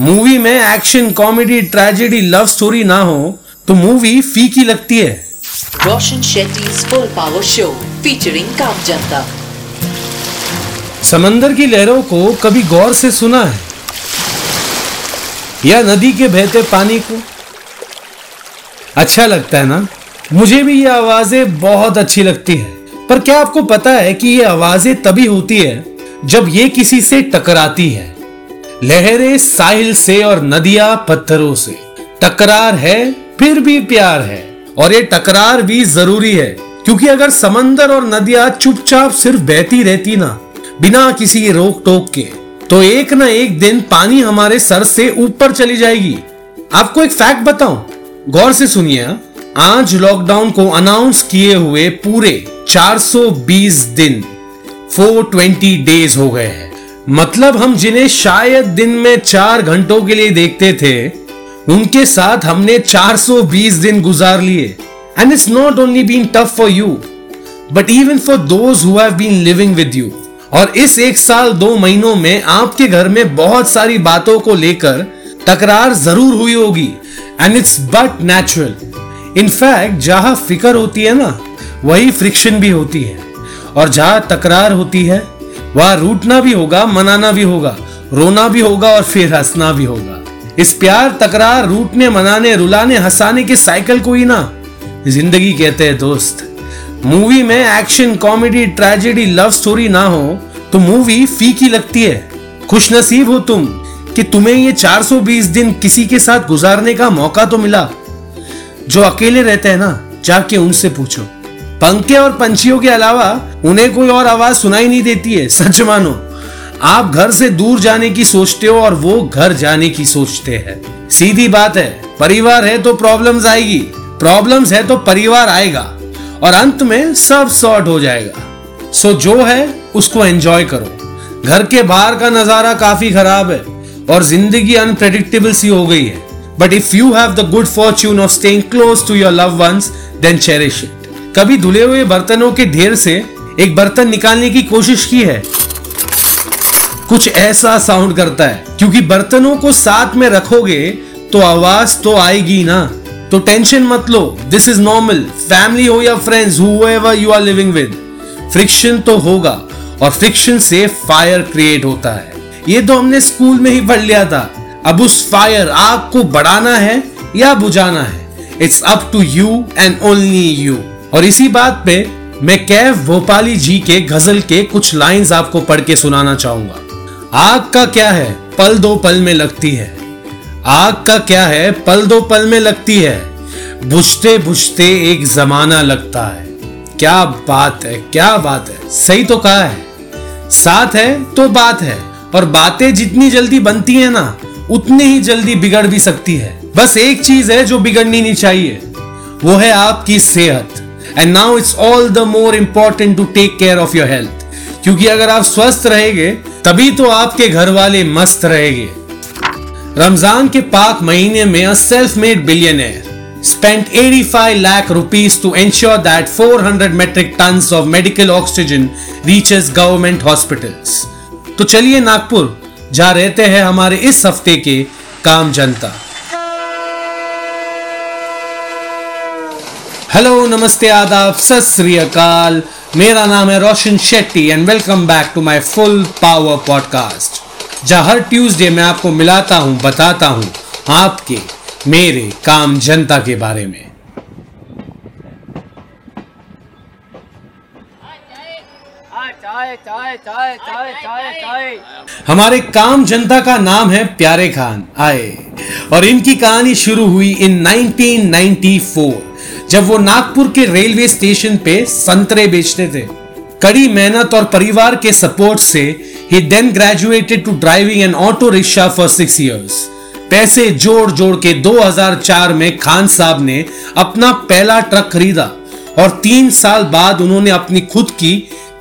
Movie में action, comedy, tragedy, love story ना हो तो मूवी फीकी लगती है। Roshan Shetty's full power show featuring काम जनता। समंदर की लहरों को कभी गौर से सुना है या नदी के बहते पानी को? अच्छा लगता है ना? मुझे भी ये आवाजें बहुत अच्छी लगती है, पर क्या आपको पता है कि ये आवाजें तभी होती है जब ये किसी से टकराती है। लहरें साहिल से और नदियां पत्थरों से। टकरार है फिर भी प्यार है, और ये टकरार भी जरूरी है, क्योंकि अगर समंदर और नदियां चुपचाप सिर्फ बहती रहती ना, बिना किसी रोक टोक के, तो एक ना एक दिन पानी हमारे सर से ऊपर चली जाएगी। आपको एक फैक्ट बताऊं, गौर से सुनिए। आज लॉकडाउन को अनाउंस किए हुए पूरे 420 दिन 420 डेज हो गए हैं। मतलब हम जिन्हें शायद दिन में 4 घंटों के लिए देखते थे, उनके साथ हमने 420 दिन गुजार लिए। And it's not only been tough for you but even for those who have been living with you. और इस 1 साल 2 महीनों में आपके घर में बहुत सारी बातों को लेकर तकरार जरूर हुई होगी, and it's but natural. In fact जहां फिक्र होती है ना, वही फ्रिक्शन भी होती है, और जहां तकरार होती है वहां रूठना भी होगा, मनाना भी होगा, रोना भी होगा और फिर हंसना भी होगा। इस प्यार, तकरार, रूठने, मनाने, रुलाने, हंसाने के साइकिल को ही ना जिंदगी कहते हैं दोस्त। मूवी में action, comedy, tragedy, love story ना हो तो मूवी फीकी लगती है। खुशनसीब हो तुम कि तुम्हें ये 420 दिन किसी के साथ गुजारने का मौका तो मिला। जो अकेले रहते हैं ना, जाके उनसे पूछो, पंखे और पंछियों के अलावा उन्हें कोई और आवाज सुनाई नहीं देती है। सच मानो, आप घर से दूर जाने की सोचते हो और वो घर जाने की सोचते हैं। सीधी बात है, परिवार है तो प्रॉब्लम्स आएगी, प्रॉब्लम्स है तो परिवार आएगा, और अंत में सब सॉर्ट हो जाएगा। सो जो है उसको एंजॉय करो। घर के बाहर का नजारा काफी खराब है और जिंदगी अनप्रेडिक्टेबल सी हो गई है, but if you have the good fortune of staying close to your loved ones then cherish it. कभी धुले हुए बर्तनों के ढेर से एक बर्तन निकालने की कोशिश की है? कुछ ऐसा साउंड करता है, क्योंकि बर्तनों को साथ में रखोगे तो आवाज तो आएगी ना। तो टेंशन मत लो, दिस इज नॉर्मल। फैमिली हो या friends, whoever you are living with, friction तो होगा, और फ्रिक्शन से फायर क्रिएट होता है। ये तो हमने स्कूल में ही पढ़ लिया था। अब उस फायर, आग को बढ़ाना है या बुझाना है, it's up to you and only you. और इसी बात पे मैं कैफ भोपाली जी के गजल के कुछ लाइंस आपको पढ़ के सुनाना चाहूंगा। आग का क्या है, पल दो पल में लगती है। आग का क्या है, पल दो पल में लगती है। बुझते बुझते एक जमाना लगता है। क्या बात है, क्या बात है। सही तो कहा है। साथ है तो बात है, और बातें जितनी जल्दी बनती है ना, उतनी ही जल्दी बिगड़ भी सकती है। बस एक चीज है जो बिगड़नी नहीं चाहिए, वो है आपकी सेहत। And now it's all the more important to take care of your health, क्योंकि अगर आप स्वस्थ रहेंगे तभी तो आपके घर वाले मस्त रहेंगे। रमजान के पाक महीने में a self-made billionaire spent 85 lakh rupees to ensure that 400 metric tons of medical oxygen reaches government hospitals. तो चलिए नागपुर जा रहते हैं हमारे इस हफ्ते के काम जनता। हेलो, नमस्ते, आदाब, सत श्री अकाल। मेरा नाम है Roshan Shetty and welcome back to my full power podcast, जहाँ हर ट्यूसडे मैं आपको मिलाता हूँ, बताता हूँ आपके, मेरे काम जनता के बारे में। हमारे काम जनता का नाम है प्यारे खान आए, और इनकी कहानी शुरू हुई इन 1994, जब वो नागपुर के रेलवे स्टेशन पे संतरे बेचते थे। कड़ी मेहनत और परिवार के सपोर्ट से ही then graduated to driving an auto rickshaw for 6 years। पैसे जोड़ जोड़ के 2004 में खान साहब ने अपना पहला ट्रक खरीदा, और 3 साल बाद उन्होंने अपनी खुद की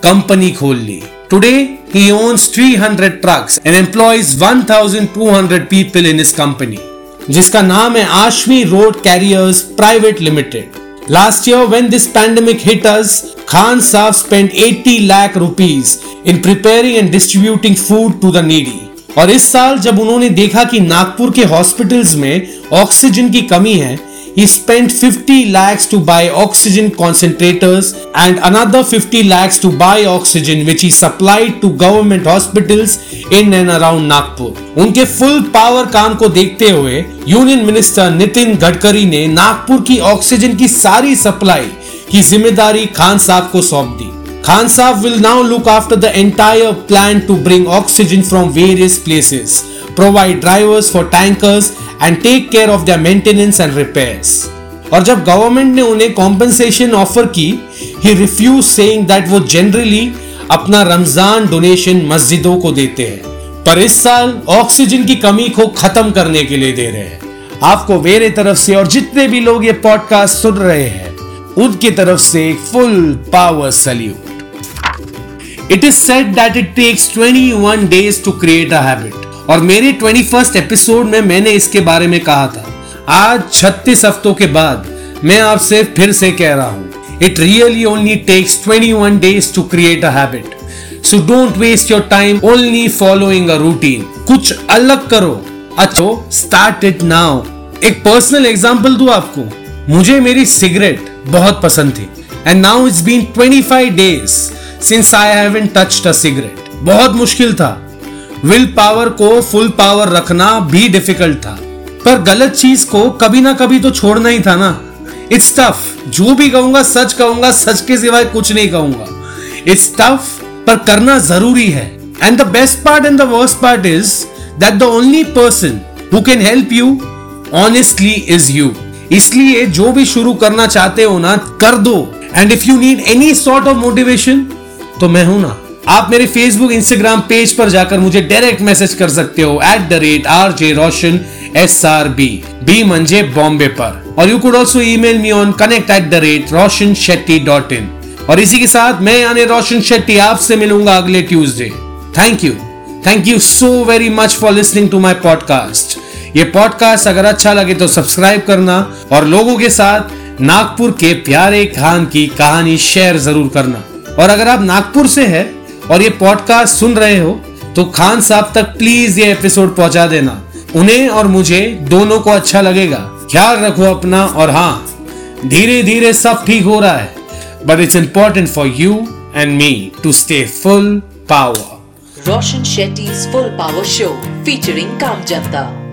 कंपनी खोल ली। Today he owns 300 trucks and employees 1200 people in his company, जिसका नाम है Ashwi road carriers private limited. Last year when this pandemic hit us, Khan साहब spent 80 lakh rupees in preparing and distributing food to the needy. और इस साल जब उन्होंने देखा कि नागपुर के हॉस्पिटल्स में ऑक्सीजन की कमी है, he spent 50 lakhs to buy oxygen concentrators and another 50 lakhs to buy oxygen which he supplied to government hospitals in and around Nagpur. उनके फुल पावर काम को देखते हुए यूनियन मिनिस्टर नितिन गडकरी ने नागपुर की ऑक्सीजन की सारी सप्लाई की जिम्मेदारी खान साहब को सौंप दी. Khan Saab will now look after the entire plant to bring oxygen from various places, provide drivers for tankers and take care of their maintenance and repairs. और जब गवर्नमेंट ने उन्हें कॉम्पनसेशन ऑफर की, he refused saying that वो generally अपना Ramzan donation मस्जिदों को देते हैं, पर इस साल ऑक्सीजन की कमी को खत्म करने के लिए दे रहे हैं. आपको मेरे तरफ से और जितने भी लोग ये पॉडकास्ट सुन रहे हैं उनकी तरफ से full power salute. It is said that it takes 21 days to create a habit. और मेरे 21st एपिसोड में मैंने इसके बारे में कहा था. आज 36 हफ्तों के बाद मैं आपसे फिर से कह रहा हूँ, It really only takes 21 days to create a habit. So don't waste your time only following a routine. कुछ अलग करो. अच्छा, start it now. एक पर्सनल एग्जाम्पल दूँ आपको. मुझे मेरी सिगरेट बहुत पसंद थी. And now it's been 25 days. Since I haven't touched a cigarette. बहुत मुश्किल था. विल पावर को फुल पावर रखना भी डिफिकल्ट था, पर गलत चीज को कभी ना कभी तो छोड़ना ही था ना. It's tough. जो भी कहूंगा, सच के सिवाय कुछ नहीं कहूंगा. It's tough, पर करना जरूरी है. And the best part and the worst part is that the only person who can help you honestly is you. इसलिए जो भी शुरू करना चाहते हो ना, कर दो. And if you need any sort of motivation, तो मैं हूं ना. आप मेरे फेसबुक इंस्टाग्राम पेज पर जाकर मुझे डायरेक्ट मैसेज कर सकते हो @RJ Roshan SRB बी मंजे बॉम्बे पर. और you could also email me on connect@roshanshetty.in. और इसी के साथ मैं यानी रोशन शेट्टी आपसे मिलूंगा अगले Tuesday. Thank you so very much for listening to my podcast. ये पॉडकास्ट अगर अच्छा लगे तो सब्सक्राइब करना और लोगों के साथ नागपुर के प्यारे खान की कहानी शेयर जरूर करना. और अगर आप नागपुर से हैं और ये पॉडकास्ट सुन रहे हो तो खान साहब तक प्लीज ये एपिसोड पहुंचा देना. उन्हें और मुझे दोनों को अच्छा लगेगा. ख्याल रखो अपना. और हाँ, धीरे धीरे सब ठीक हो रहा है, but it's important for you and me to stay full power. Roshan Shetty's full power show featuring काम जनता.